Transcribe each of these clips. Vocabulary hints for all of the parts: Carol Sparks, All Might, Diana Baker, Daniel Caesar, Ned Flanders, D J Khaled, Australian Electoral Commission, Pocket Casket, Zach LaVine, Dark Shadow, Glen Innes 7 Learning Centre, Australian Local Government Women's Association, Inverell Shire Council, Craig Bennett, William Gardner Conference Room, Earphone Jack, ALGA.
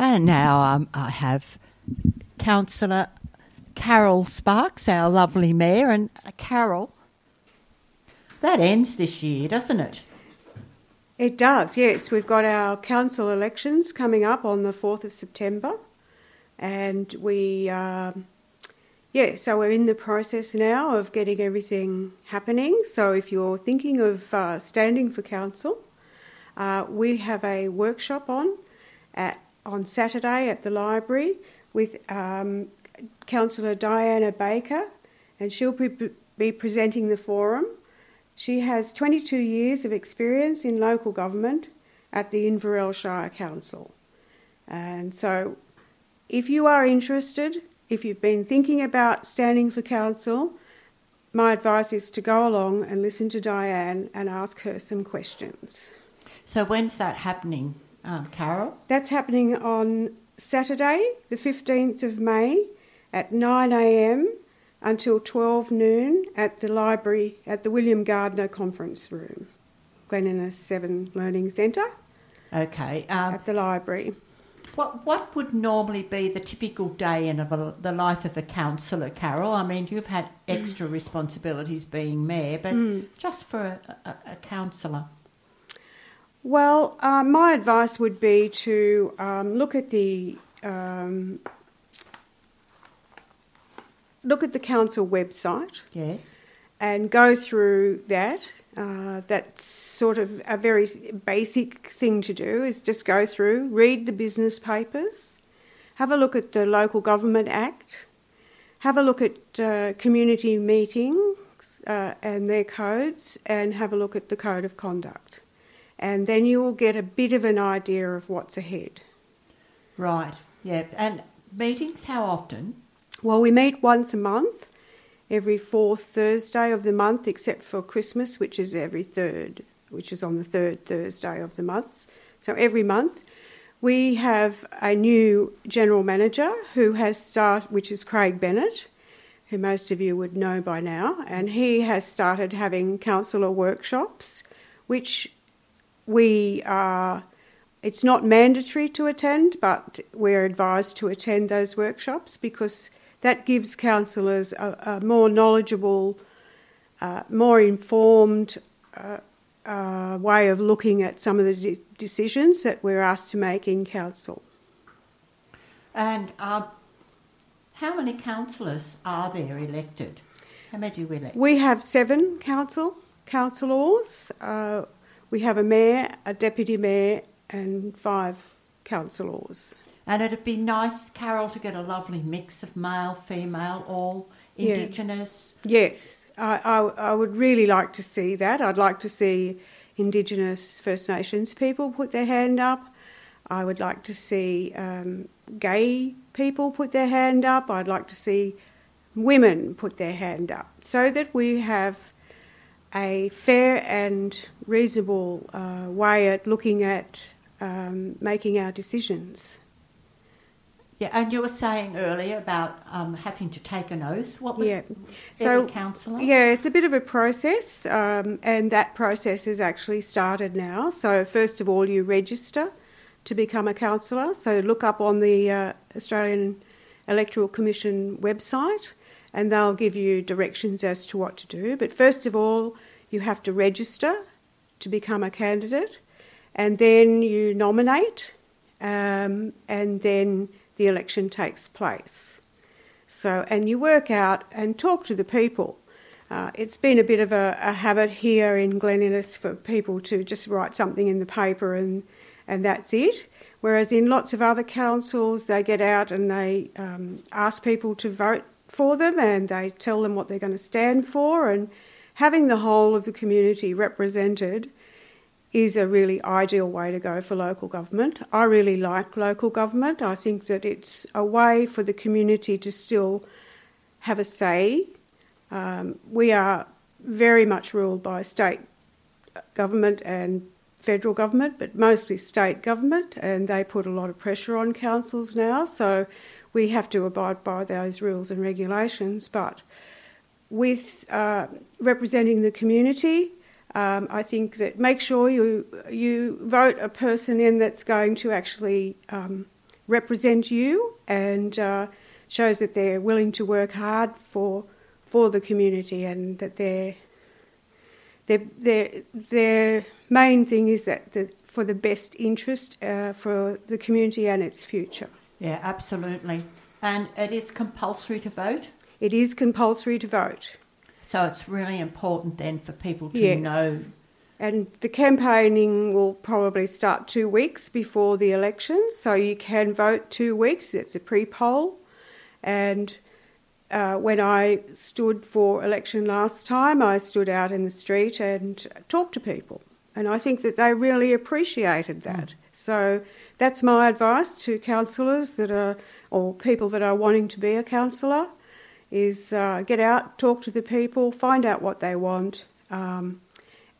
And now I have Councillor Carol Sparks, our lovely Mayor. And Carol, that ends this year, doesn't it? It does, yes. We've got our council elections coming up on the 4th of September. And we, so we're in the process now of getting everything happening. So if you're thinking of standing for council, we have a workshop on Saturday at the library with Councillor Diana Baker, and she'll be presenting the forum. She has 22 years of experience in local government at the Inverell Shire Council. And so if you are interested, if you've been thinking about standing for council, my advice is to go along and listen to Diane and ask her some questions. So when's that happening, Carol? That's happening on Saturday, the 15th of May, at 9 a.m. until 12 noon at the library at the William Gardner Conference Room, Glen Innes 7 Learning Centre. Okay. At the library. What would normally be the typical day in the life of a councillor, Carol? I mean, you've had extra responsibilities being mayor, but just for a councillor. Well, my advice would be to look at the council website. Yes. And go through that. That's sort of a very basic thing to do, is just go through, read the business papers, have a look at the Local Government Act, have a look at community meetings and their codes, and have a look at the Code of Conduct. And then you will get a bit of an idea of what's ahead. Right, yeah. And meetings, how often? Well, we meet once a month, every fourth Thursday of the month, except for Christmas, which is every third, which is on the third Thursday of the month. So every month we have a new general manager which is Craig Bennett, who most of you would know by now, and he has started having councillor workshops, which it's not mandatory to attend, but we're advised to attend those workshops because that gives councillors a more knowledgeable, more informed way of looking at some of the decisions that we're asked to make in council. And how many councillors are there elected? How many do you elect? We have 7 councillors. We have a mayor, a deputy mayor and 5 councillors. And it'd be nice, Carol, to get a lovely mix of male, female, all Indigenous. Yeah. Yes, I would really like to see that. I'd like to see Indigenous First Nations people put their hand up. I would like to see gay people put their hand up. I'd like to see women put their hand up so that we have a fair and reasonable way at looking at making our decisions. Yeah, and you were saying earlier about having to take an oath. What was every councillor? Yeah, it's a bit of a process, and that process has actually started now. So first of all, you register to become a councillor. So look up on the Australian Electoral Commission website, and they'll give you directions as to what to do. But first of all, you have to register to become a candidate, and then you nominate, and then the election takes place. So, and you work out and talk to the people. It's been a bit of a habit here in Glen Innes for people to just write something in the paper and that's it. Whereas in lots of other councils, they get out and they ask people to vote for them and they tell them what they're going to stand for, and having the whole of the community represented is a really ideal way to go for local government. I really like local government. I think that it's a way for the community to still have a say. We are very much ruled by state government and federal government, but mostly state government, and they put a lot of pressure on councils now, so we have to abide by those rules and regulations. But with representing the community, I think that make sure you vote a person in that's going to actually represent you, and shows that they're willing to work hard for the community, and that their main thing is that for the best interest for the community and its future. Yeah, absolutely. And it is compulsory to vote? It is compulsory to vote. So it's really important then for people to know. And the campaigning will probably start 2 weeks before the election, so you can vote 2 weeks. It's a pre-poll. And when I stood for election last time, I stood out in the street and talked to people. And I think that they really appreciated that. Mm. So that's my advice to councillors that are, or people that are wanting to be a councillor, is get out, talk to the people, find out what they want,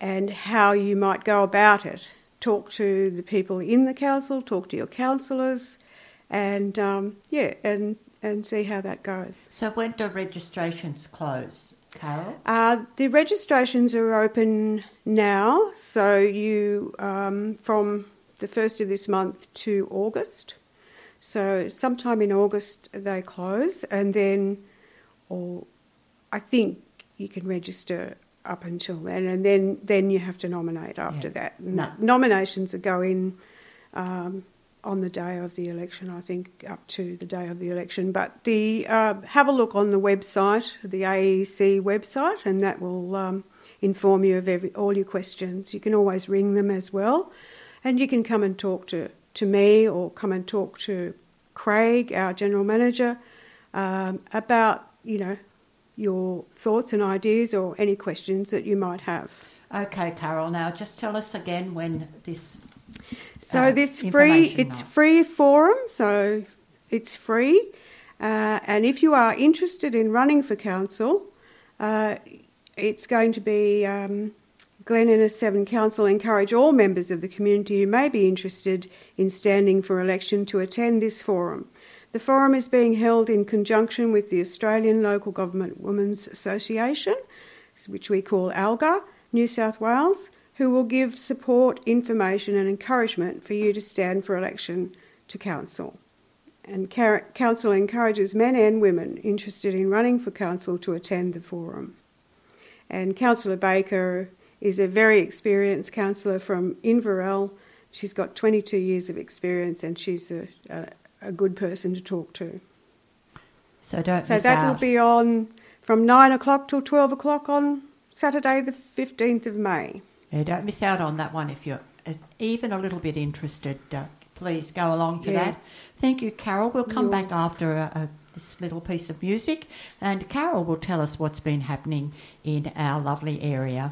and how you might go about it. Talk to the people in the council, talk to your councillors, and see how that goes. So when do registrations close, Carol? The registrations are open now, so you from the 1st of this month to August. So sometime in August they close, and then, or I think you can register up until then, and then you have to nominate after that. Nominations go in on the day of the election, I think, up to the day of the election. But have a look on the website, the AEC website, and that will inform you of all your questions. You can always ring them as well, and you can come and talk to me, or come and talk to Craig, our general manager, about your thoughts and ideas or any questions that you might have. Okay, Carol. Now, just tell us again when this. So free forum. So it's free, and if you are interested in running for council, it's going to be. Glen Innes 7 Council encourage all members of the community who may be interested in standing for election to attend this forum. The forum is being held in conjunction with the Australian Local Government Women's Association, which we call ALGA, New South Wales, who will give support, information and encouragement for you to stand for election to council. And council encourages men and women interested in running for council to attend the forum. And Councillor Baker is a very experienced councillor from Inverell. She's got 22 years of experience, and she's a good person to talk to. So don't miss out. So that will be on from 9 o'clock till 12 o'clock on Saturday the 15th of May. Yeah, don't miss out on that one if you're even a little bit interested. Please go along to that. Thank you, Carol. We'll come back after this little piece of music, and Carol will tell us what's been happening in our lovely area.